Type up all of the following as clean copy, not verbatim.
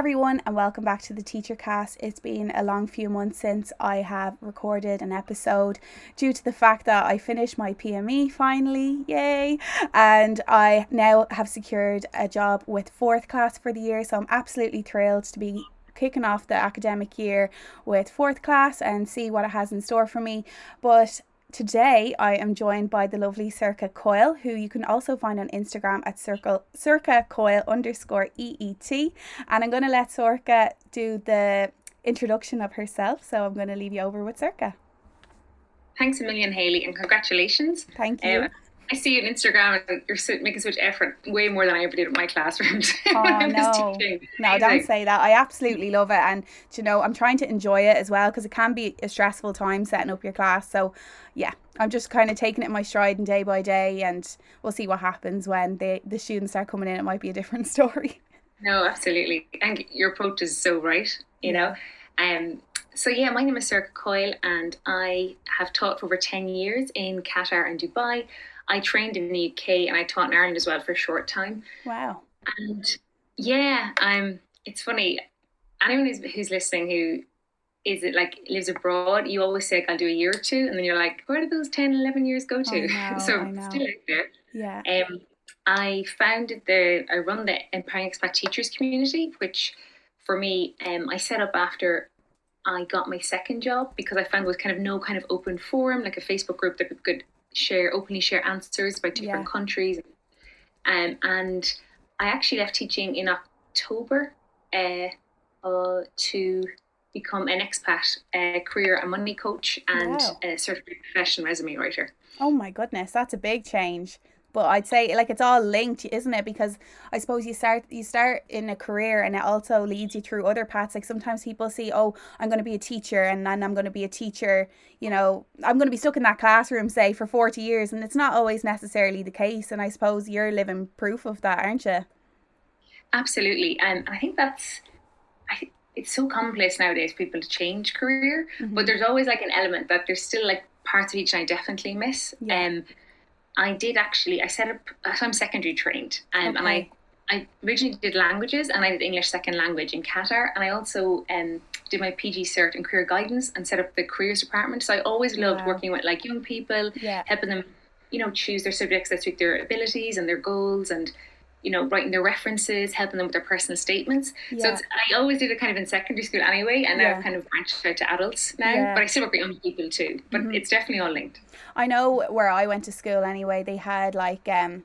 everyone, and welcome back to the Teacher Cast. It's been a long few months since I have recorded an episode due to the fact that I finished my PME finally, yay, and I now have secured a job with fourth class for the year, so I'm absolutely thrilled to be kicking off the academic year with fourth class and see what it has in store for me. But today I am joined by the lovely Sorcha Coyle, who you can also find on Instagram at @sorchacoyle_EET, and I'm going to let Sorcha do the introduction of herself, so I'm going to leave you over with Sorcha. Thanks a million, Hayley, and congratulations. Thank you. I see you on Instagram and you're making such effort, way more than I ever did in my classrooms. Oh, no, don't say that. I absolutely love it. And, you know, I'm trying to enjoy it as well, because it can be a stressful time setting up your class. So, yeah, I'm just kind of taking it in my stride and day by day, and we'll see what happens when the students start coming in. It might be a different story. No, absolutely. And your approach is so right, you know. So yeah, my name is Sorcha Coyle, and I have taught for over 10 years in Qatar and Dubai. I trained in the UK and I taught in Ireland as well for a short time. Wow. And yeah, it's funny, anyone who's listening who lives abroad, you always say, I'll do a year or two, and then you're like, where did those 10, 11 years go to? I know, so I know. Still out there. Yeah. I founded I run the Empowering Expat Teachers Community, which for me, I set up after I got my second job, because I found there was kind of no kind of open forum, like a Facebook group that we could openly share answers about different countries, and I actually left teaching in October to become an expat career and money coach and a certified professional resume writer. Oh my goodness, that's a big change. But I'd say, like, it's all linked, isn't it? Because I suppose you start in a career and it also leads you through other paths. Like, sometimes people see, oh, I'm going to be a teacher, and then I'm going to be a teacher, you know, I'm going to be stuck in that classroom, say, for 40 years. And it's not always necessarily the case. And I suppose you're living proof of that, aren't you? Absolutely. And I think it's so commonplace nowadays, people to change career. Mm-hmm. But there's always, like, an element that there's still, like, parts of each I definitely miss. Yeah. I did actually, I set up, so I'm secondary trained, and I originally did languages, and I did English second language in Qatar, and I also did my PG cert in career guidance and set up the careers department. So I always loved working with, like, young people, helping them, you know, choose their subjects that suit their abilities and their goals, and, you know, writing their references, helping them with their personal statements. Yeah. So I always did it kind of in secondary school anyway, and now I've kind of branched out to adults now, but I still work with young people too, but it's definitely all linked. I know where I went to school anyway, they had it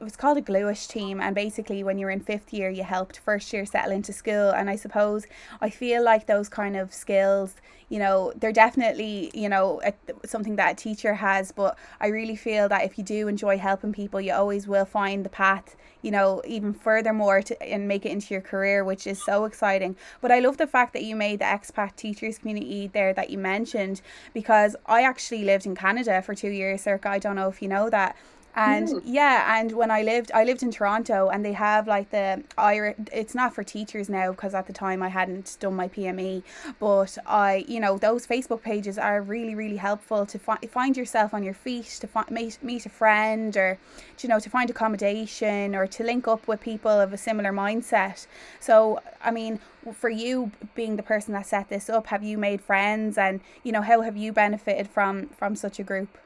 was called a gluish team, and basically when you were in fifth year, you helped first year settle into school. And I suppose I feel like those kind of skills, you know, they're definitely, you know, something that a teacher has, but I really feel that if you do enjoy helping people, you always will find the path, you know, even furthermore and make it into your career, which is so exciting. But I love the fact that you made the expat teachers community there that you mentioned, because I actually lived in Canada for 2 years, Sorcha. I don't know if you know that. And and when I lived in Toronto, and they have, like, the Irish, it's not for teachers now, because at the time I hadn't done my PME, but I, you know, those Facebook pages are really, really helpful to find yourself on your feet, to meet a friend, or, you know, to find accommodation, or to link up with people of a similar mindset. So, I mean, for you being the person that set this up, have you made friends, and, you know, how have you benefited from such a group?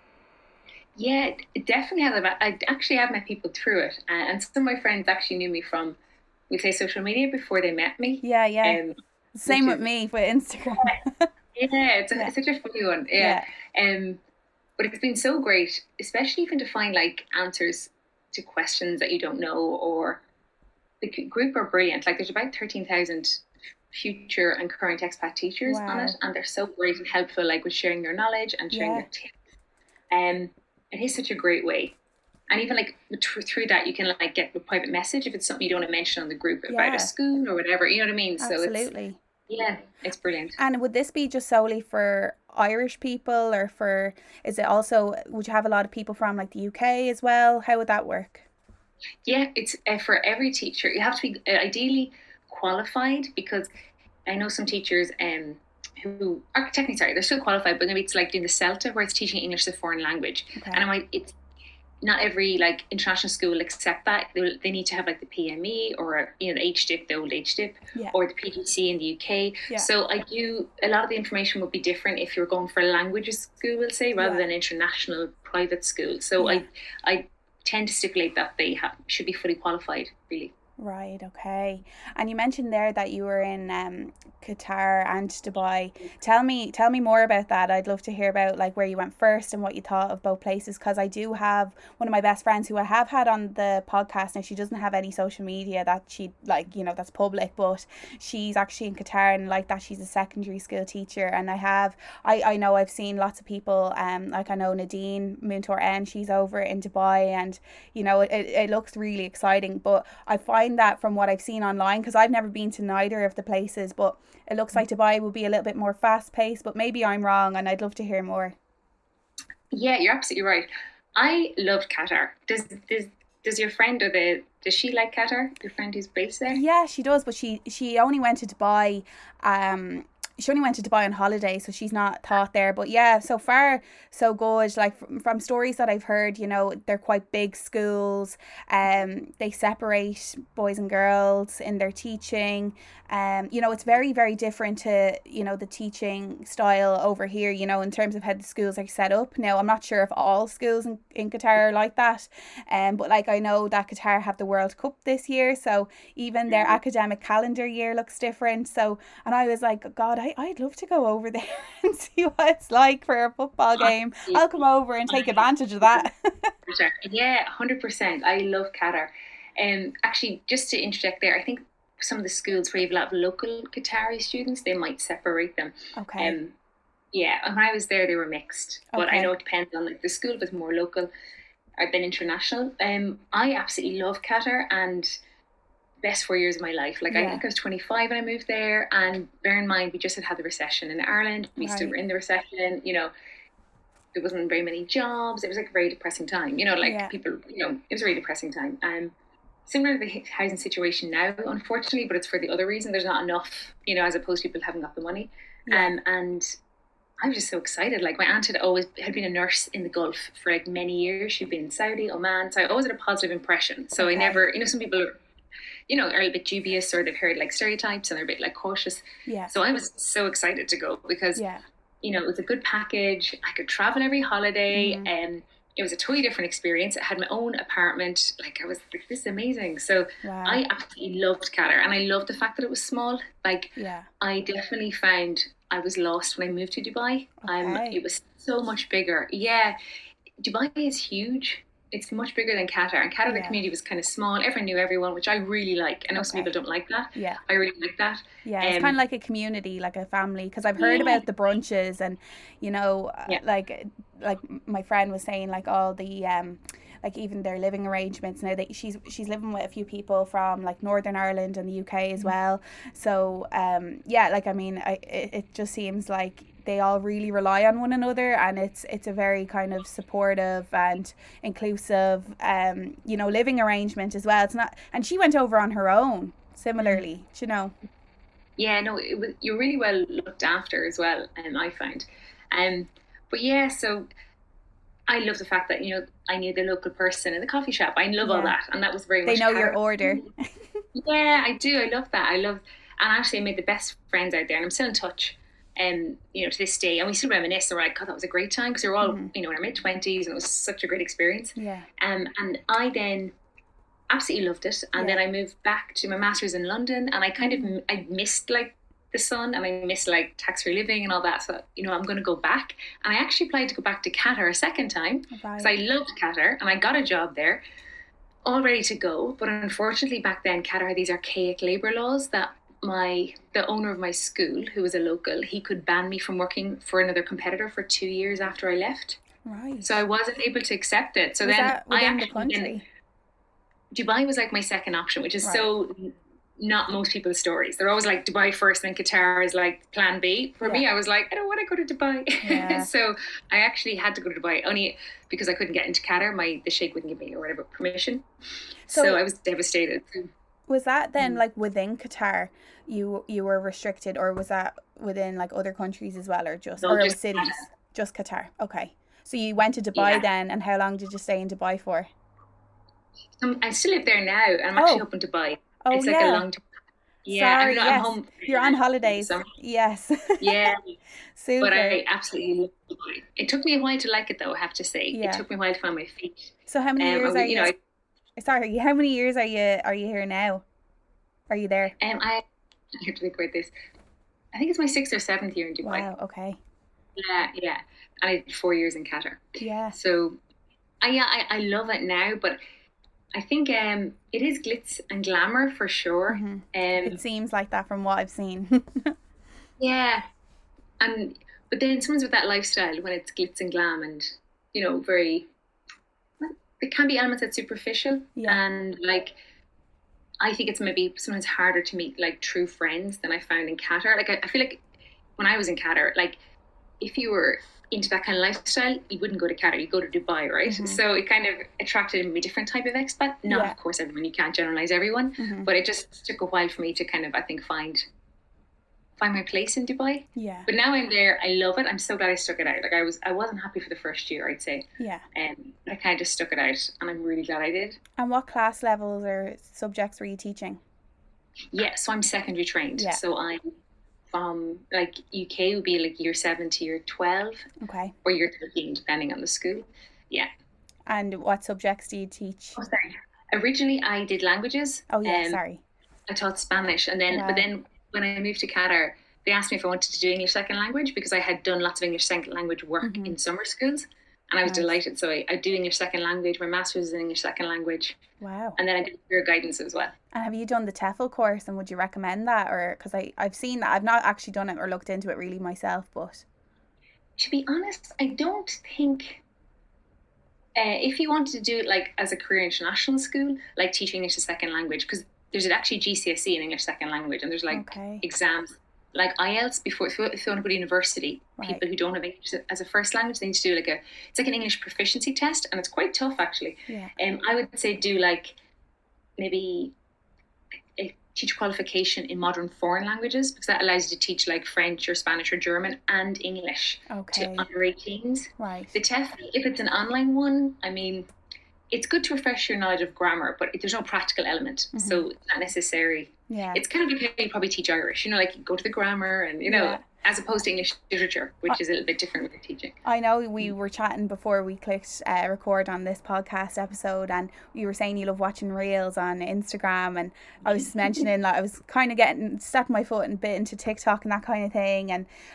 Yeah, it definitely has. I actually have met people through it, and some of my friends actually knew me from, we say, social media before they met me. Yeah. Same with me for Instagram. It's such a funny one. Yeah. But it's been so great, especially even to find, like, answers to questions that you don't know. Or the group are brilliant. Like, there's about 13,000 future and current expat teachers on it, and they're so great and helpful, like, with sharing their knowledge and sharing their tips. It is such a great way. And even, like, through that, you can, like, get a private message if it's something you don't want to mention on the group about a school or whatever, you know what I mean? Absolutely. So it's brilliant. And would this be just solely for Irish people, or would you have a lot of people from, like, the UK as well? How would that work? Yeah, it's for every teacher. You have to be ideally qualified, because I know some teachers, who are technically, they're still qualified, but maybe it's like doing the CELTA, where it's teaching English as a foreign language. Okay. And not every like international school accept that. They need to have like the PME or, you know, the H Dip, the old H Dip, yeah, or the PGC in the UK. Yeah. So I do, a lot of the information would be different if you're going for a languages school, we'll say, rather yeah, than international private school. So yeah, I tend to stipulate that they should be fully qualified, really. Right, okay. And you mentioned there that you were in Qatar and Dubai. Tell me more about that. I'd love to hear about like where you went first and what you thought of both places, because I do have one of my best friends who I have had on the podcast, and she doesn't have any social media that she, like, you know, that's public, but she's actually in Qatar, and like that she's a secondary school teacher. And I know I've seen lots of people, like I know Nadine Muntor, and she's over in Dubai, and you know it looks really exciting, but I find that from what I've seen online, because I've never been to neither of the places, but it looks like Dubai will be a little bit more fast-paced, but maybe I'm wrong, and I'd love to hear more. Yeah, you're absolutely right. I love Qatar. Does your friend, or does she like Qatar, your friend who's based there? Yeah, she does, but she only went to Dubai on holiday, so she's not taught there. But yeah, so far so good. Like from stories that I've heard, you know, they're quite big schools. They separate boys and girls in their teaching. You know, it's very, very different to, you know, the teaching style over here, you know, in terms of how the schools are set up. Now, I'm not sure if all schools in Qatar are like that. But like I know that Qatar have the World Cup this year, so even their academic calendar year looks different. So, and I was like, God, I'd love to go over there and see what it's like for a football game. I'll come over and take advantage of that. Yeah, 100%. I love Qatar. Actually, just to interject there, I think some of the schools where you have a lot of local Qatari students, they might separate them. Okay. Yeah, when I was there, they were mixed. But okay, I know it depends on like the school, but more local than international. I absolutely love Qatar, and best 4 years of my life. Like, yeah, I think I was 25 when I moved there, and bear in mind we just had the recession in Ireland. We right, still were in the recession, you know, there wasn't very many jobs. It was like a very depressing time, you know, like yeah, people, you know, it was a very depressing time. Similar to the housing situation now, unfortunately, but it's for the other reason. There's not enough, you know, as opposed to people haven't got the money. Yeah. And I was just so excited. Like, my aunt had been a nurse in the Gulf for like many years. She'd been in Saudi, Oman. So I always had a positive impression. So okay, I never, you know, some people are a bit dubious, or they've heard like stereotypes and they're a bit like cautious. Yeah. So I was so excited to go because, yeah, you know, it was a good package. I could travel every holiday, and mm-hmm, it was a totally different experience. I had my own apartment. Like, I was like, this is amazing. So wow, I absolutely loved Qatar, and I loved the fact that it was small. Like, yeah, I definitely found I was lost when I moved to Dubai. Okay. It was so much bigger. Yeah. Dubai is huge. It's much bigger than Qatar, and Qatar, yeah, the community was kind of small. Everyone knew everyone, which I really like. I know, okay, some people don't like that. Yeah, I really like that. Yeah, it's kind of like a community, like a family, because I've heard, yeah, about the brunches, and you know, yeah, like my friend was saying, like all the like even their living arrangements now, that she's living with a few people from like Northern Ireland and the UK as well. So yeah, like I mean, it just seems like they all really rely on one another, and it's a very kind of supportive and inclusive, you know, living arrangement as well. It's not, and she went over on her own similarly, you know. Yeah, no, you're really well looked after as well, I found. But yeah, so I love the fact that, you know, I knew the local person in the coffee shop. I love, yeah, all that, and that was very much. They know your order. Yeah, I do. I love that. And actually I made the best friends out there, and I'm still in touch. You know, to this day, and we still reminisce, and we're like, God, that was a great time, because we were all, you know, in our mid-20s, and it was such a great experience. Yeah. And I then absolutely loved it, and yeah, then I moved back to my master's in London, and I kind of I missed like the sun, and I missed like tax-free living and all that. So, you know, I'm going to go back, and I actually applied to go back to Qatar a second time, because I loved Qatar, and I got a job there, all ready to go. But unfortunately, back then, Qatar had these archaic labour laws that the owner of my school, who was a local, he could ban me from working for another competitor for 2 years after I left. Right. So I wasn't able to accept it. So was then I actually, Dubai was like my second option, which is right, so not most people's stories. They're always like Dubai first, then Qatar is like plan B. For yeah, me, I was like, I don't want to go to Dubai. Yeah. So I actually had to go to Dubai, only because I couldn't get into Qatar. The sheikh wouldn't give me or whatever permission. So I was devastated. Was that then like within Qatar you were restricted, or was that within like other countries as well, or just cities? Just Qatar. Okay. So you went to Dubai then, and how long did you stay in Dubai for? I still live there now, and I'm actually up in Dubai. Oh, it's like a long time. Yeah, sorry, I'm home. You're on holidays. Yes. Yeah. Super. But I absolutely love Dubai. It took me a while to like it, though, I have to say. Yeah. It took me a while to find my feet. So how many years are you? Sorry, how many years are you here now? Are you there? I have to think about this. I think it's my 6th or 7th year in Dubai. Wow. Okay. Yeah, yeah. And I did 4 years in Qatar. Yeah. So, I love it now, but I think it is glitz and glamour for sure. Mm-hmm. It seems like that from what I've seen. Yeah, but then someone's with that lifestyle when it's glitz and glam, and there can be elements that's superficial, and like I think it's maybe sometimes harder to meet like true friends than I found in Qatar. Like I feel like when I was in Qatar, like if you were into that kind of lifestyle, you wouldn't go to Qatar, you go to Dubai, right? Mm-hmm. So it kind of attracted me a different type of expat. Not, of course, everyone, you can't generalize everyone, mm-hmm. but it just took a while for me to kind of, I think, find my place in Dubai. Yeah. But now I'm there, I love it. I'm so glad I stuck it out. Like I wasn't happy for the first year, I'd say. Yeah. I kind of just stuck it out, and I'm really glad I did. And what class levels or subjects were you teaching? Yeah, so I'm secondary trained. Yeah. So I'm from like UK would be like year 7 to year 12, okay, or year 13 depending on the school. Yeah. And what subjects do you teach? Oh, sorry. Originally I did languages. Oh yeah, sorry. I taught Spanish, and then but then when I moved to Qatar, they asked me if I wanted to do English second language because I had done lots of English second language work mm-hmm. in summer schools, and I was delighted. So I do English second language. My master's is in English second language. Wow. And then I did career guidance as well. And have you done the TEFL course, and would you recommend that? Or because I've seen that, I've not actually done it or looked into it really myself, but to be honest, I don't think if you wanted to do it like as a career international school, like teaching English as a second language, because there's actually GCSE in English second language, and there's like exams like IELTS before, if you want to go to university, people who don't have English as a first language, they need to do like it's like an English proficiency test, and it's quite tough actually. Yeah. I would say do like maybe a teacher qualification in modern foreign languages, because that allows you to teach like French or Spanish or German and English to under 18s. Right. The TEFL, if it's an online one, I mean, it's good to refresh your knowledge of grammar, but there's no practical element, mm-hmm. so it's not necessary. Yeah. It's kind of like how you probably teach Irish, like you go to the grammar and, as opposed to English literature, which is a little bit different with teaching. I know we were chatting before we clicked record on this podcast episode, and you were saying you love watching reels on Instagram, and I was just mentioning like I was kind of stepping my foot a bit into TikTok and that kind of thing,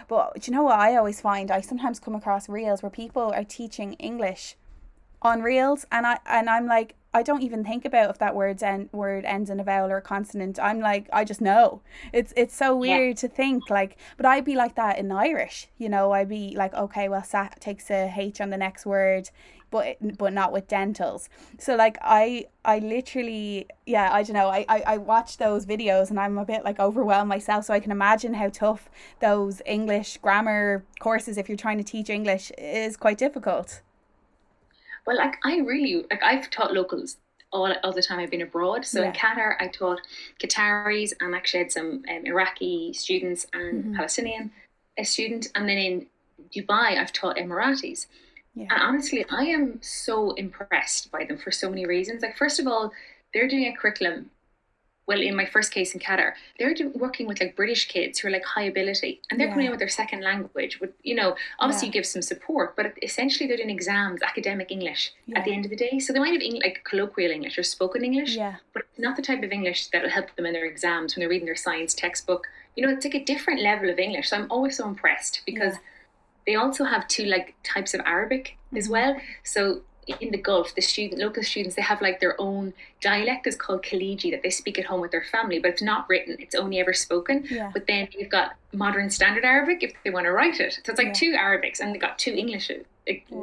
but you know what I always find? I sometimes come across reels where people are teaching English on reels, and I'm like, I don't even think about if that word ends in a vowel or a consonant. I'm like, I just know. It's so weird to think like, but I'd be like that in Irish, I'd be like, okay, well, sat takes a H on the next word, but not with dentals. So like I literally, I don't know, I watch those videos and I'm a bit like overwhelmed myself. So I can imagine how tough those English grammar courses, if you're trying to teach English, is quite difficult. Well, like I've taught locals all the time I've been abroad. So in Qatar, I taught Qataris, and actually had some Iraqi students and mm-hmm. Palestinian student. And then in Dubai, I've taught Emiratis. Yeah. And honestly, I am so impressed by them for so many reasons. Like, first of all, they're doing a curriculum. Well, in my first case in Qatar, they're working with like British kids who are like high ability, and they're coming in with their second language. With obviously you give some support, but essentially they're doing exams, academic English at the end of the day. So they might have like colloquial English or spoken English, but it's not the type of English that will help them in their exams when they're reading their science textbook. It's like a different level of English. So I'm always so impressed because they also have two like types of Arabic mm-hmm. as well. So in the Gulf, local students, they have like their own dialect is called Khaliji that they speak at home with their family, but it's not written, it's only ever spoken. Yeah. But then you've got modern standard Arabic if they want to write it. So it's like two Arabics, and they've got two English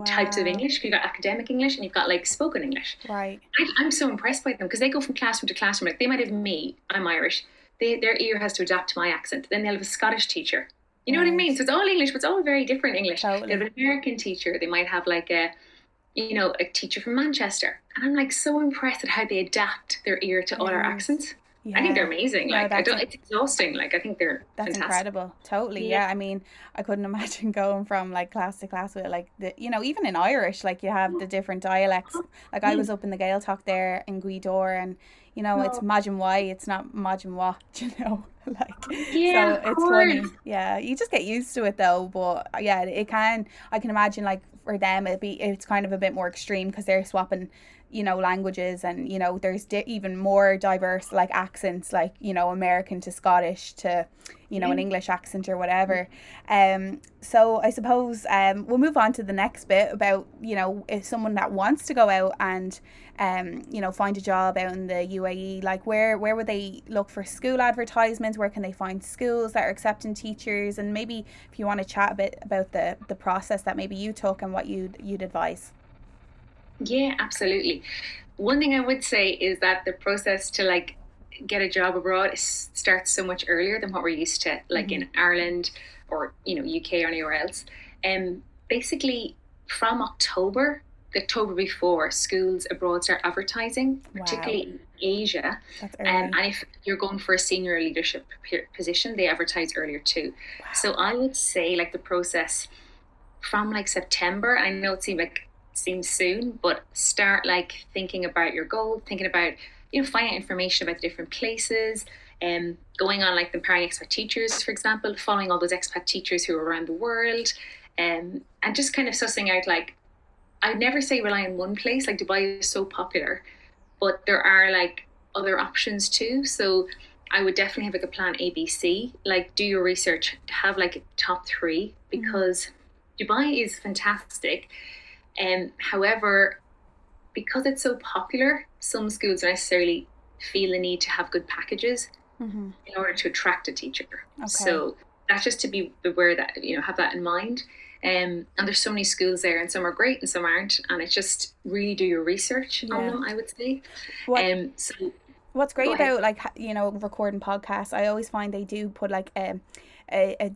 types of English. You've got academic English and you've got like spoken English. Right. I'm so impressed by them because they go from classroom to classroom. Like they might have me, I'm Irish. Their ear has to adapt to my accent. Then they'll have a Scottish teacher. You know what I mean? So it's all English, but it's all very different English. Totally. They have an American teacher. They might have like a teacher from Manchester, and I'm like so impressed at how they adapt their ear to all our accents. Yeah. I think they're amazing. No, like, I don't, it's exhausting. Like, I think they're fantastic. Incredible. Totally. Yeah. I mean, I couldn't imagine going from like class to class with like the, you know, even in Irish, like you have the different dialects. Like I was up in the Gaeltacht there in Gweedore, and, you know, it's Majin Wai, it's not Majin Wa, you know, like, yeah, so it's funny. Yeah. You just get used to it though. But yeah, I can imagine like for them, it's kind of a bit more extreme because they're swapping, you know, languages, and, you know, there's even more diverse like accents, like, you know, American to Scottish to, you know, an English accent or whatever. So I suppose we'll move on to the next bit about, you know, if someone that wants to go out and, you know, find a job out in the UAE, like where would they look for school advertisements? Where can they find schools that are accepting teachers? And maybe if you want to chat a bit about the process that maybe you took and what you'd advise. Yeah, absolutely. One thing I would say is that the process to like get a job abroad starts so much earlier than what we're used to, like in Ireland or, you know, UK or anywhere else. Basically from October before, schools abroad start advertising, particularly in Asia. And if you're going for a senior leadership position, they advertise earlier too. Wow. So I would say like the process from like September, I know it seems soon, but start like thinking about your goal, thinking about, you know, finding out information about the different places, and going on like the Empowering Expat Teachers, for example, following all those expat teachers who are around the world, and just kind of sussing out, like, I'd never say rely on one place, like Dubai is so popular, but there are like other options too. So I would definitely have like a plan ABC, like do your research, have like top three, because Dubai is fantastic. However, because it's so popular, some schools don't necessarily feel the need to have good packages in order to attract a teacher. Okay. So that's just to be aware that, you know, have that in mind. And there's so many schools there, and some are great and some aren't. And it's just really do your research on them, I would say. What's great about, like, you know, recording podcasts, I always find they do put like a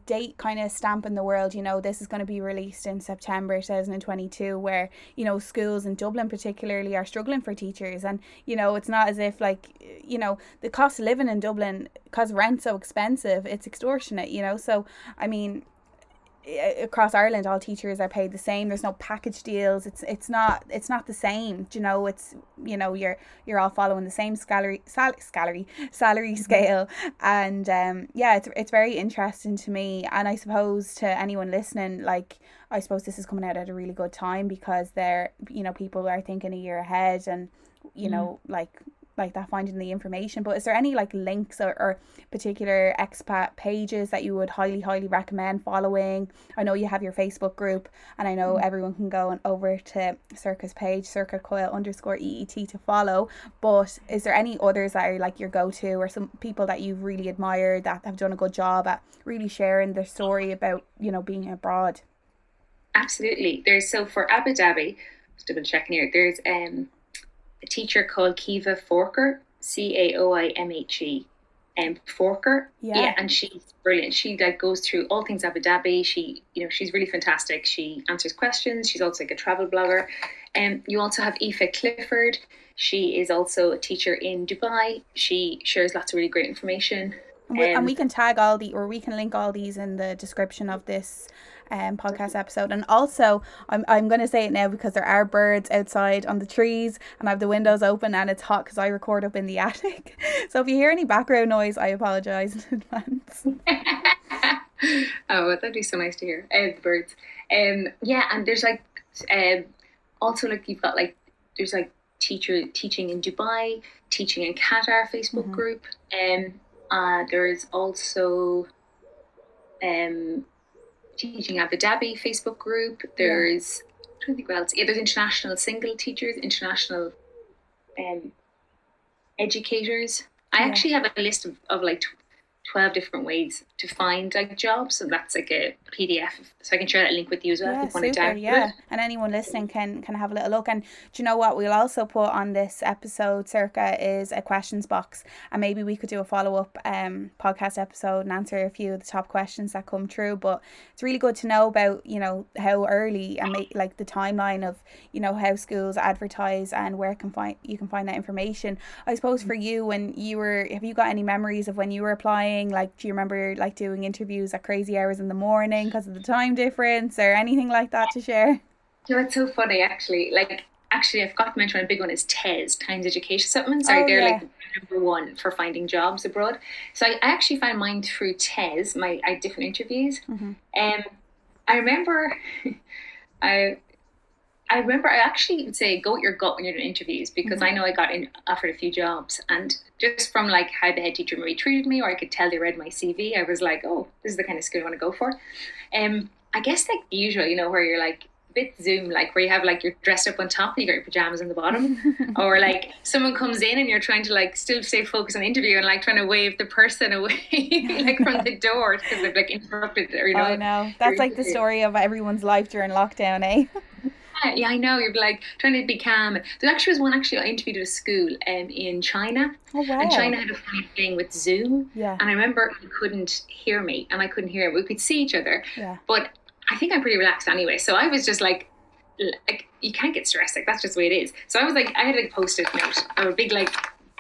date kind of stamp in the world, you know, this is going to be released in September 2022, where, you know, schools in Dublin particularly are struggling for teachers. And, you know, it's not as if, like, you know, the cost of living in Dublin, because rent's so expensive, it's extortionate, you know. So I mean, across Ireland all teachers are paid the same, there's no package deals, it's not the same, you know, it's, you know, you're all following the same salary scale. And yeah, it's very interesting to me, and I suppose to anyone listening, like, I suppose this is coming out at a really good time, because they're, you know, people are thinking a year ahead, and, you know, like that, finding the information. But is there any like links or particular expat pages that you would highly recommend following? I know you have your Facebook group, and I know everyone can go and over to Sorcha's page, sorcha_coyle_EET, to follow. But is there any others that are like your go-to, or some people that you've really admired that have done a good job at really sharing their story about, you know, being abroad? Absolutely. So for Abu Dhabi, just double checking here, there's a teacher called Caoimhe Forker, Caoimhe Forker. Yeah, and she's brilliant. She like goes through all things Abu Dhabi. She, you know, she's really fantastic. She answers questions. She's also like a travel blogger. And you also have Aoife Clifford. She is also a teacher in Dubai. She shares lots of really great information. And we can link all these in the description of this podcast episode. And also, I'm going to say it now, because there are birds outside on the trees, and I have the windows open, and it's hot because I record up in the attic. So if you hear any background noise, I apologise in advance. Oh, that'd be so nice to hear, the birds. Yeah, and there's like also, like, you've got like, there's like teaching in Dubai, teaching in Qatar Facebook group. There is also Teaching Abu Dhabi Facebook group. There's I don't think what else. Yeah, there's international single teachers, international educators. I actually have a list of like 12 different ways to find a job. So that's like a PDF. So I can share that link with you as well, if you want to download. Yeah, and anyone listening can have a little look. And do you know what we'll also put on this episode, Sorcha, is a questions box. And maybe we could do a follow-up podcast episode and answer a few of the top questions that come through. But it's really good to know about, you know, how early and like the timeline of, you know, how schools advertise and where you can find that information. I suppose for you, when you were, have you got any memories of when you were applying? Like, do you remember like doing interviews at crazy hours in the morning because of the time difference or anything like that to share? Yeah, it's so funny actually. Actually, I forgot to mention one big one is TES, Times Education Supplements. Like number one for finding jobs abroad. So I actually found mine through TES. I had different interviews. I remember, I actually would say go with your gut when you're doing interviews, because I know I got offered a few jobs, and just from like how the head teacher maybe treated me, or I could tell they read my CV, I was like, oh, this is the kind of school I want to go for. I guess like the usual, you know, where you're like a bit Zoom, like where you have like you're dressed up on top and you got your pajamas on the bottom, or like someone comes in and you're trying to like still stay focused on the interview and like trying to wave the person away like from the door because they've like interrupted. Or, you know, I know that's like the story of everyone's life during lockdown, eh? Yeah, I know. You're like trying to be calm. There actually was one I interviewed at a school in China. Oh, wow. And China had a funny thing with Zoom. Yeah. And I remember you couldn't hear me and I couldn't hear him. We could see each other. Yeah. But I think I'm pretty relaxed anyway. So I was just like you can't get stressed. Like that's just the way it is. So I was like, I had a post-it note or a big like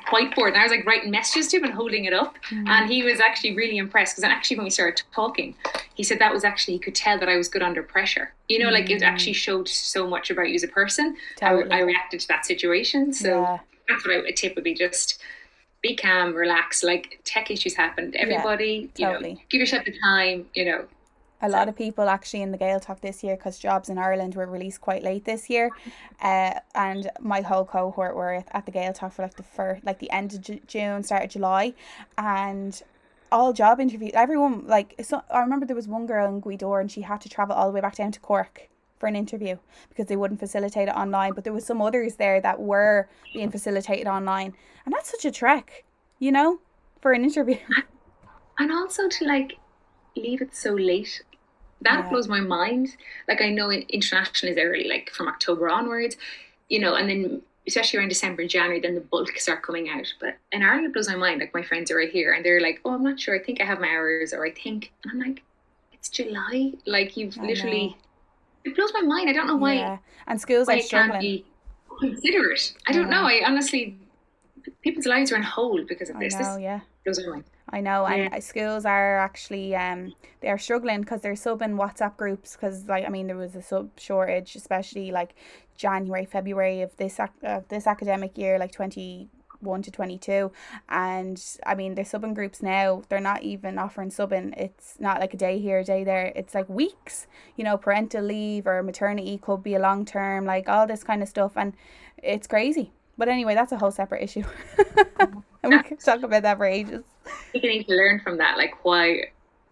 whiteboard, and I was like writing messages to him and holding it up, and he was actually really impressed, because actually when we started talking he said that was actually, he could tell that I was good under pressure, you know, like it actually showed so much about you as a person. Totally. I reacted to that situation, so that's what a tip would be, just be calm, relax, like tech issues happen to everybody, you know, give yourself the time, you know. A lot of people actually in the Gaeltacht this year, because jobs in Ireland were released quite late this year, and my whole cohort were at the Gaeltacht for like the end of June, start of July, and all job interviews, everyone like, so I remember there was one girl in Gweedore and she had to travel all the way back down to Cork for an interview because they wouldn't facilitate it online, but there was some others there that were being facilitated online, and that's such a trek, you know, for an interview. And also to like leave it so late. That blows my mind. Like, I know international is early, like from October onwards, you know, and then especially around December and January, then the bulk start coming out. But in Ireland, it blows my mind. Like, my friends are right here and they're like, oh, I'm not sure. I think I have my hours, or I think. And I'm like, it's July. Like, you've literally, it blows my mind. I don't know why. Yeah. And schools are struggling. Be considerate. I don't know. I honestly, people's lives are on hold because of this. I know, this blows my mind. I know, and schools are actually they are struggling because they're subbing WhatsApp groups, because like, I mean, there was a sub shortage, especially like January, February of this academic year, like 2021 to 2022, and I mean, they're subbing groups now. They're not even offering subbing. It's not like a day here, a day there. It's like weeks, you know. Parental leave or maternity could be a long term, like all this kind of stuff, and it's crazy. But anyway, that's a whole separate issue. And we could talk about that for ages. We need to learn from that, like why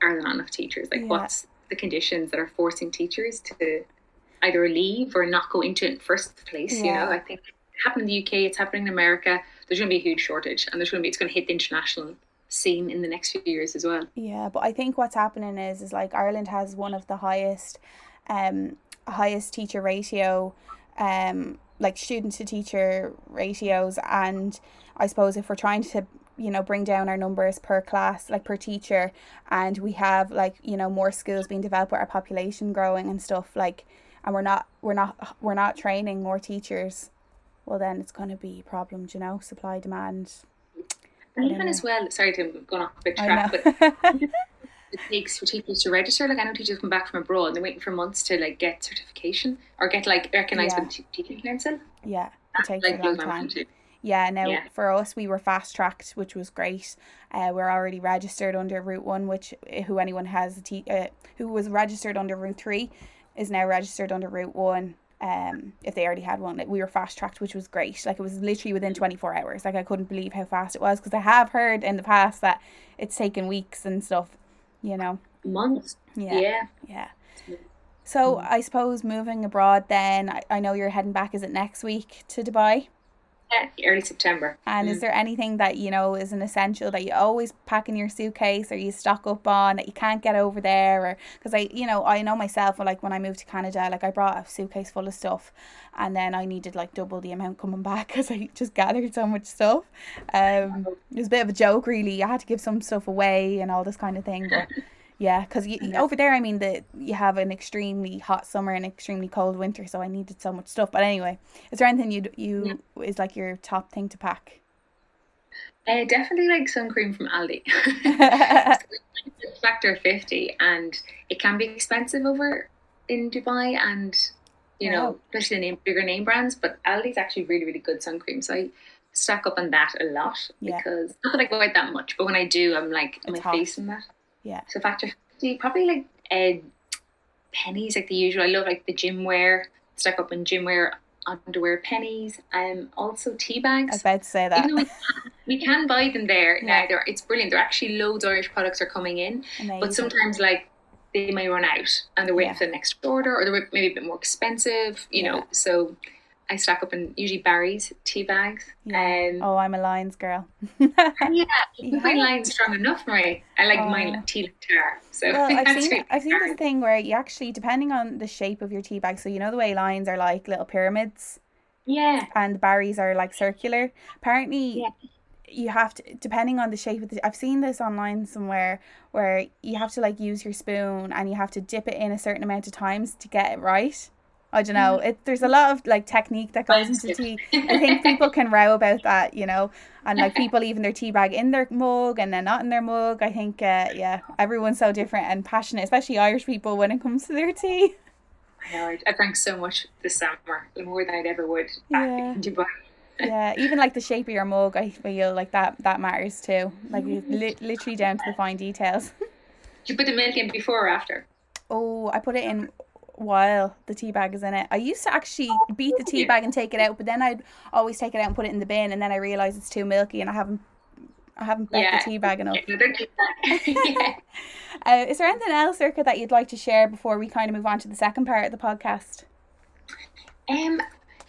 are there not enough teachers? Like what's the conditions that are forcing teachers to either leave or not go into it in first place? You know, I think it happened in the UK, it's happening in America. There's going to be a huge shortage, and it's going to hit the international scene in the next few years as well. Yeah, but I think what's happening is like Ireland has one of the highest teacher ratio, like student to teacher ratios, and I suppose if we're trying to, you know, bring down our numbers per class, like per teacher, and we have like, you know, more schools being developed with our population growing and stuff, like, and we're not training more teachers, well then it's going to be a problem, you know, supply demand. And even as well, sorry to have gone off a bit track, but it takes for teachers to register. Like, I know teachers come back from abroad and they're waiting for months to like get certification or get like recognised by the teaching council. Yeah, it takes a long time. Yeah, now for us, we were fast tracked, which was great. We're already registered under Route 1, which who was registered under Route 3 is now registered under Route 1. If they already had one, we were fast tracked, which was great. Like, it was literally within 24 hours. Like, I couldn't believe how fast it was, because I have heard in the past that it's taken weeks and stuff, you know. Months. Yeah. So I suppose moving abroad then, I know you're heading back, is it next week to Dubai? Yeah, early September. And is there anything that, you know, is an essential that you always pack in your suitcase or you stock up on that you can't get over there? Or because I know myself, like when I moved to Canada, like I brought a suitcase full of stuff and then I needed like double the amount coming back because I just gathered so much stuff. It was a bit of a joke really. I had to give some stuff away and all this kind of thing. But yeah, because over there, I mean, you have an extremely hot summer and extremely cold winter, so I needed so much stuff. But anyway, is there anything you is like your top thing to pack? Definitely like sun cream from Aldi. It's factor 50, and it can be expensive over in Dubai, and you know, especially the bigger name brands. But Aldi's actually really, really good sun cream, so I stack up on that a lot because not that I go out that much, but when I do, I'm like it's my hot. Face in that. Yeah. So factor 50, probably like pennies, like the usual. I love like the gym wear, stack up on gym wear, underwear, pennies, also tea bags. I was about to say that. Even though we can buy them there now. It's brilliant. There are actually loads of Irish products are coming in. Amazing. But sometimes like they may run out and they're waiting for the next order, or they're maybe a bit more expensive, you know. So I stack up in usually Barry's tea bags. Yeah. Oh, I'm a Lions girl. My Lions strong enough, right? I like my tea tar. So well, I've seen this thing where you actually, depending on the shape of your tea bag, so you know the way Lions are like little pyramids. Yeah. And Barry's are like circular. Apparently, you have to, depending on the shape of the, I've seen this online somewhere where you have to like use your spoon and you have to dip it in a certain amount of times to get it right. I don't know. There's a lot of like technique that goes into tea. I think people can row about that, you know, and like people leaving their tea bag in their mug and then not in their mug. I think, everyone's so different and passionate, especially Irish people when it comes to their tea. I know. I drank so much this summer, more than I'd ever would back in Dubai. Yeah, even like the shape of your mug, I feel like that matters too. Like literally down to the fine details. Did you put the milk in before or after? Oh, I put it in while the tea bag is in it. I used to actually beat the tea bag and take it out, but then I'd always take it out and put it in the bin, and then I realised it's too milky and I haven't beat the tea bag enough. Is there anything else, Sorcha, that you'd like to share before we kind of move on to the second part of the podcast?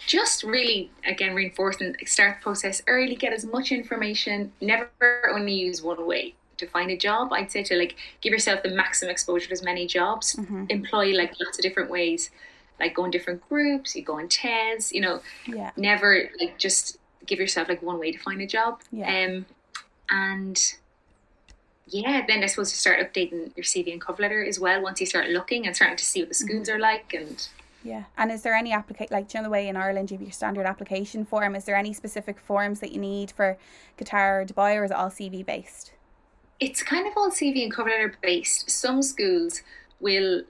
Just really, again, reinforcing, start the process early, get as much information, never only use one way to find a job. I'd say to like give yourself the maximum exposure to as many jobs, employ like lots of different ways, like go in different groups, you go in TES, never like just give yourself like one way to find a job. Then I suppose to start updating your CV and cover letter as well once you start looking and starting to see what the schools are like. And and is there any the way in Ireland you have your standard application form, is there any specific forms that you need for Qatar or Dubai, or is it all CV based? It's kind of all CV and cover letter based. Some schools will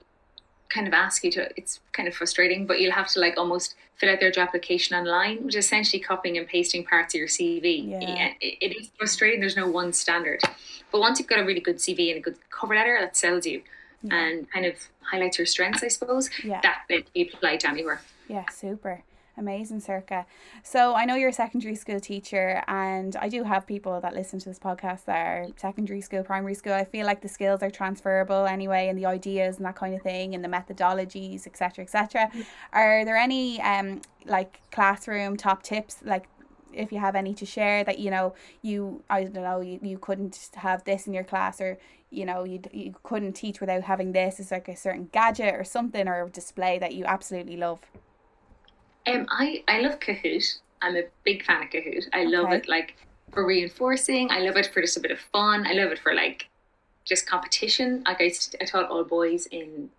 kind of ask you to, it's kind of frustrating, but you'll have to like almost fill out their job application online, which is essentially copying and pasting parts of your CV. Yeah. It is frustrating. There's no one standard. But once you've got a really good CV and a good cover letter, that sells you and kind of highlights your strengths, I suppose. Yeah. That bit you apply to anywhere. Yeah, super. Amazing, Sorcha. So I know you're a secondary school teacher, and I do have people that listen to this podcast that are secondary school, primary school. I feel like the skills are transferable anyway, and the ideas and that kind of thing, and the methodologies, etc., etc. Are there any like classroom top tips, like if you have any to share that you couldn't have this in your class, or you couldn't teach without having this? Is like a certain gadget or something or a display that you absolutely love? I love Kahoot. I'm a big fan of Kahoot. I love it like for reinforcing. I love it for just a bit of fun. I love it for like just competition. Like I taught all boys in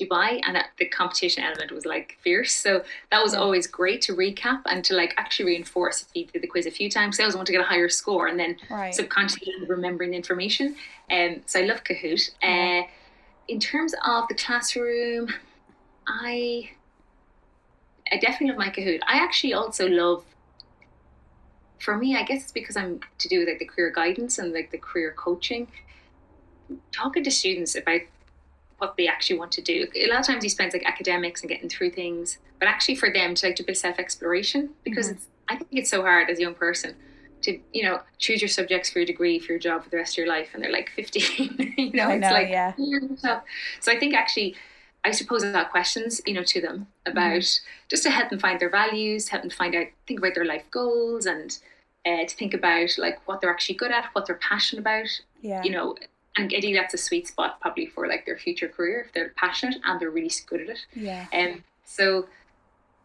Dubai, and the competition element was like fierce. So that was always great to recap and to like actually reinforce if you did the quiz a few times. I always want to get a higher score and then subconsciously remembering the information. So I love Kahoot. In terms of the classroom, I definitely love my Kahoot. I actually also love, for me, I guess it's because I'm to do with like the career guidance and like the career coaching, talking to students about what they actually want to do. A lot of times you spend like academics and getting through things, but actually for them to like do a bit of self-exploration, because I think it's so hard as a young person to, choose your subjects for your degree, for your job for the rest of your life. And they're like 15, it's like, so I think actually I suppose I had questions, you know, to them about just to help them find their values, help them find out, think about their life goals, and to think about like what they're actually good at, what they're passionate about, you know. And I think that's a sweet spot probably for like their future career if they're passionate and they're really good at it. Yeah. So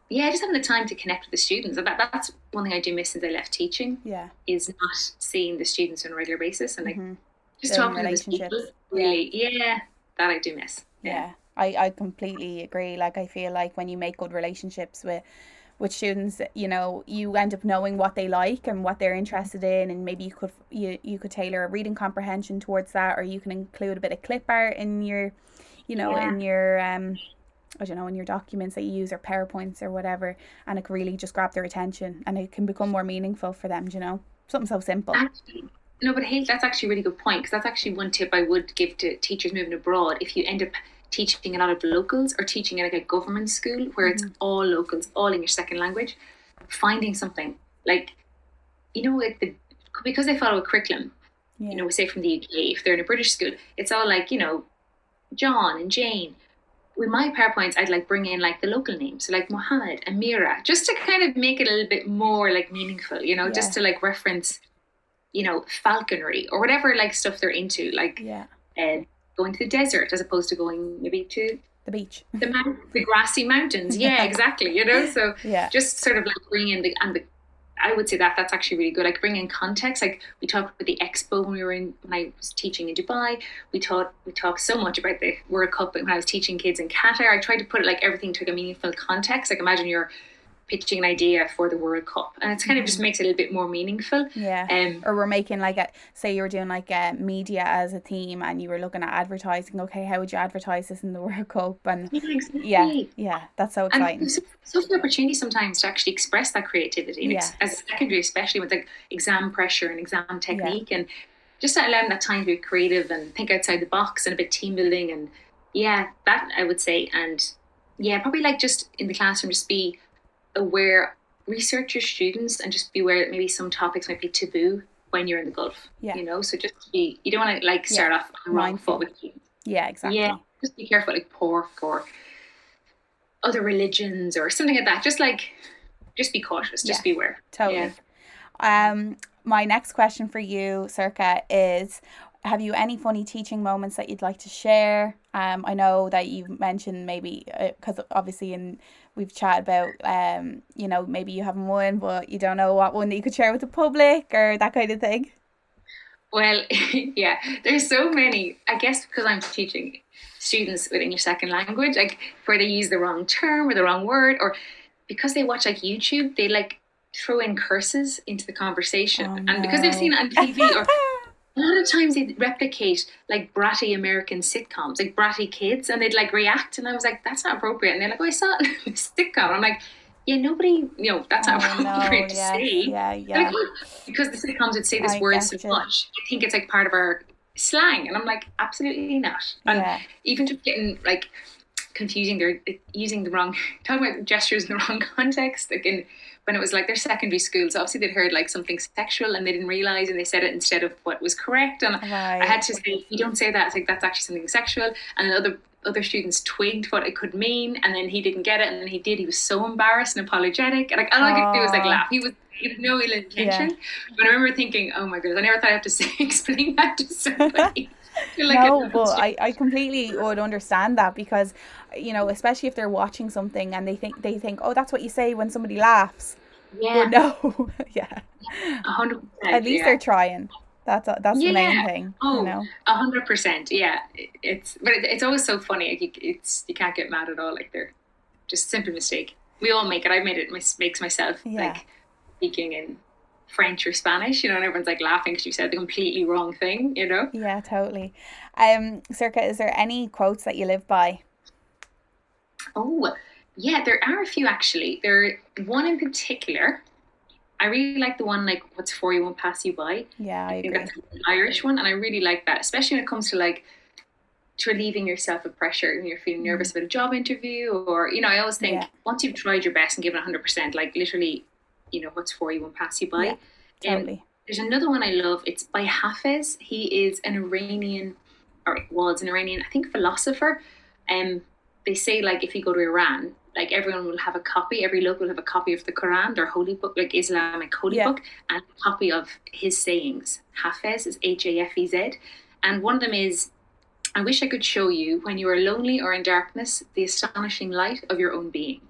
yeah, just having the time to connect with the students. And that's one thing I do miss since I left teaching. Yeah. Is not seeing the students on a regular basis and like just talking to those people. Really, yeah, that I do miss. Yeah. I completely agree. Like I feel like when you make good relationships with students, you know, you end up knowing what they like and what they're interested in, and maybe you could tailor a reading comprehension towards that, or you can include a bit of clip art in your, you know, in your I don't know, in your documents that you use, or PowerPoints or whatever, and it can really just grab their attention and it can become more meaningful for them, you know, something so simple. Actually, no, but hey, that's actually a really good point, because that's actually one tip I would give to teachers moving abroad. If you end up teaching a lot of locals or teaching in like a government school where it's all locals, all English second language, finding something like, you know, like because they follow a curriculum, you know, say from the UK, if they're in a British school, it's all like, you know, John and Jane. With my PowerPoints, I'd like bring in like the local names, so like Mohammed, Amira, just to kind of make it a little bit more like meaningful, you know, just to like reference, you know, falconry or whatever like stuff they're into, like going to the desert as opposed to going maybe to the beach, the grassy mountains. Yeah, exactly. You know, so just sort of like bring in I would say that's actually really good. Like bring in context. Like we talked about the expo when I was teaching in Dubai. We talked so much about the World Cup when I was teaching kids in Qatar. I tried to put it like everything took a meaningful context. Like imagine you're pitching an idea for the World Cup, and it's kind of just makes it a little bit more meaningful. Yeah. Or we're making like say you were doing like a media as a theme, and you were looking at advertising. Okay, how would you advertise this in the World Cup? And yeah, that's so exciting. And so few opportunities sometimes to actually express that creativity, and as secondary, especially with like exam pressure and exam technique, and just allowing that time to be creative and think outside the box and a bit team building, and that I would say, and probably like just in the classroom, just be aware, research your students, and just be aware that maybe some topics might be taboo when you're in the Gulf, you know, so just be, you don't want to like start off on the wrong foot with kids. Yeah, exactly. Yeah, just be careful like pork or other religions or something like that. Just be cautious, just be aware. Totally. Yeah. My next question for you, Sorcha, is have you any funny teaching moments that you'd like to share? I know that you mentioned maybe, because obviously we've chatted about, you know, maybe you haven't one, but you don't know what one that you could share with the public or that kind of thing. Well, yeah, there's so many, I guess, because I'm teaching students with English second language, like where they use the wrong term or the wrong word, or because they watch like YouTube, they like throw in curses into the conversation. Oh, no. And because they've seen it on TV or... A lot of times they replicate like bratty American sitcoms, like bratty kids, and they'd like react, and I was like, that's not appropriate. And they're like, oh, I saw it in a sitcom. I'm like, yeah, nobody, you know, that's not appropriate to say. Yeah, yeah. Like, oh, because the sitcoms would say this word so much. I think it's like part of our slang, and I'm like, absolutely not. And even just getting like confusing, they're using the wrong, talking about gestures in the wrong context, like in when it was like their secondary school, so obviously they'd heard like something sexual and they didn't realise, and they said it instead of what was correct, and I had to say, you don't say that, it's like that's actually something sexual, and other students twigged what it could mean, and then he didn't get it, and then he did, he was so embarrassed and apologetic, and like all I could do was like laugh. He had no ill intention, but I remember thinking, oh my goodness, I never thought I'd have to explain that to somebody. Like no, but I completely would understand that, because, you know, especially if they're watching something and they think, oh, that's what you say when somebody laughs. Yeah. But no. 100%. At least they're trying. That's the main thing. Oh, you know? 100%. Yeah. It's always so funny. Like you can't get mad at all. Like they're just simple mistake. We all make it. I made it mistakes myself. Yeah. Like speaking in French or Spanish, you know, and everyone's like laughing because you said the completely wrong thing, you know. Yeah, totally. Sorcha, is there any quotes that you live by? Oh, yeah, there are a few actually. There, one in particular, I really like the one like "What's for you won't pass you by." Yeah, I agree. That's an Irish one, and I really like that, especially when it comes to like to relieving yourself of pressure when you're feeling nervous about a job interview, or you know, I always think once you've tried your best and given 100%, like literally, you know, what's for you won't pass you by. Yeah, totally. There's another one I love. It's by Hafez. He is an Iranian, I think philosopher. they say, like, if you go to Iran, like, everyone will have a copy, every local will have a copy of the Quran, their holy book, like Islamic holy book, and a copy of his sayings. Hafez is Hafez. And one of them is, I wish I could show you, when you are lonely or in darkness, the astonishing light of your own being.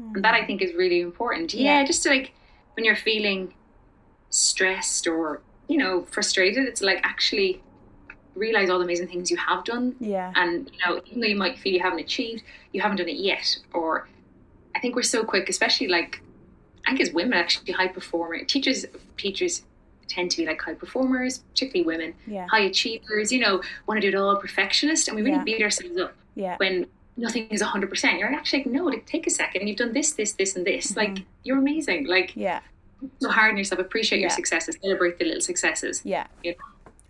Mm. And that, I think, is really important. Yeah, just to, like, when you're feeling stressed or, you know, frustrated, it's like, actually realize all the amazing things you have done. Yeah. And, you know, even though you might feel you haven't achieved, you haven't done it yet. Or I think we're so quick, especially, like, I think as women, actually, high performers, teachers tend to be like high performers, particularly women, high achievers, you know, want to do it all, perfectionist, and we really beat ourselves up when nothing is 100%. You're actually like, no, take a second, you've done this, this, this, and this. Mm-hmm. Like, you're amazing. Like, so hard on yourself, appreciate your successes, celebrate the little successes. Yeah. You know?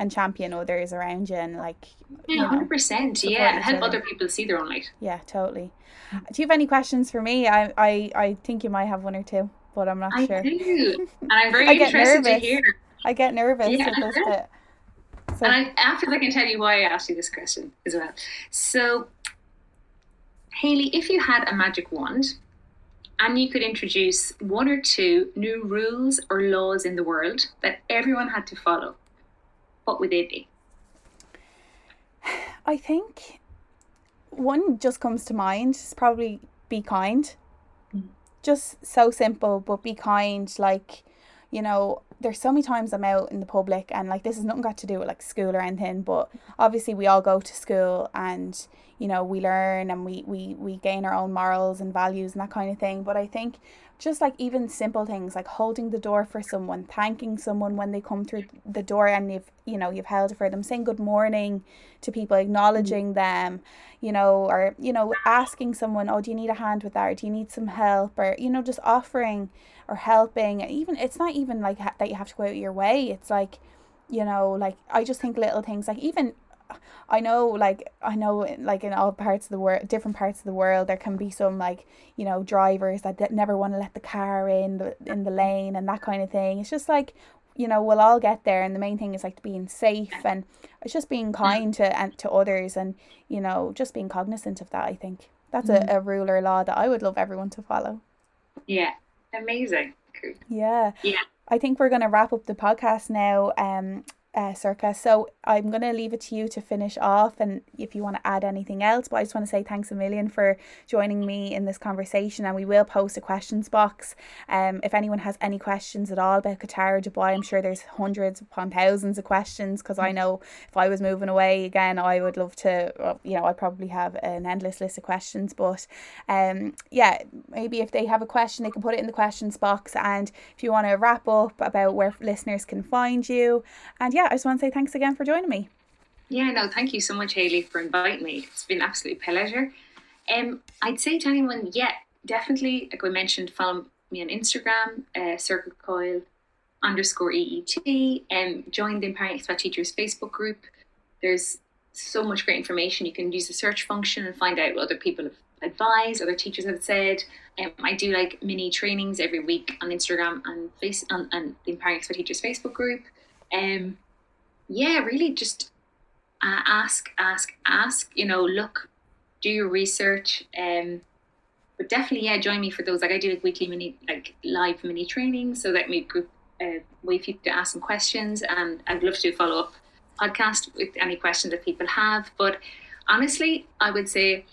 And champion others around you, and, like, you know, 100%, and help other people see their own light. Yeah, totally. Do you have any questions for me? I think you might have one or two, but I'm not sure. I do, and I'm very interested to hear. I get nervous with this bit. So, and after I can tell you why I asked you this question as well. So, Hayley, if you had a magic wand and you could introduce one or two new rules or laws in the world that everyone had to follow, what would they be? I think one just comes to mind is probably be kind. Mm. Just so simple, but be kind. Like, you know, there's so many times I'm out in the public, and, like, this has nothing got to do with, like, school or anything, but obviously we all go to school and, you know, we learn and we gain our own morals and values and that kind of thing. But I think just, like, even simple things like holding the door for someone, thanking someone when they come through the door and you've held it for them, saying good morning to people, acknowledging them, you know, or, you know, asking someone, oh, do you need a hand with that? Or do you need some help? Or, you know, just offering or helping. Even, it's not even like that you have to go out your way. It's like, you know, like, I just think little things, like, even I know, like in all parts of the world, different parts of the world, there can be some, like, you know, drivers that never want to let the car in the lane and that kind of thing. It's just like, you know, we'll all get there, and the main thing is, like, being safe, and it's just being kind to others, and, you know, just being cognizant of that. I think that's a rule or law that I would love everyone to follow. Yeah, amazing. Cool. Yeah. Yeah. I think we're going to wrap up the podcast now. Sorcha, so I'm going to leave it to you to finish off, and if you want to add anything else, but I just want to say thanks a million for joining me in this conversation, and we will post a questions box. If anyone has any questions at all about Qatar or Dubai, I'm sure there's hundreds upon thousands of questions, because I know if I was moving away again, I would love to, you know, I'd probably have an endless list of questions, but maybe if they have a question, they can put it in the questions box. And if you want to wrap up about where listeners can find you, and I just want to say thanks again for joining me. Yeah, no, thank you so much, Hayley, for inviting me. It's been an absolute pleasure. I'd say to anyone, definitely, like we mentioned, follow me on Instagram, Sorcha_Coyle_EET, and join the Empowering Expat Teachers Facebook group. There's so much great information. You can use the search function and find out what other people have advised, other teachers have said. I do, like, mini trainings every week on Instagram and on the Empowering Expat Teachers Facebook group. Really just ask, you know, look, do your research, but definitely join me for those. Like, I do, like, weekly live mini trainings, so that we group way for people to ask some questions, and I'd love to do a follow-up podcast with any questions that people have. But honestly, I would say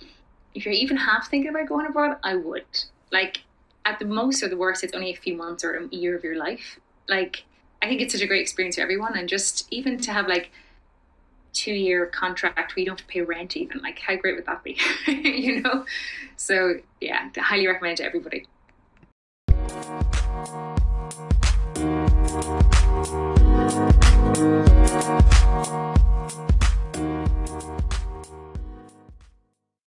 if you're even half thinking about going abroad, I would, like, at the most or the worst, it's only a few months or a year of your life. Like, I think it's such a great experience for everyone, and just even to have, like, 2-year contract where you don't have to pay rent even, like, how great would that be? You know? So yeah, I highly recommend it to everybody.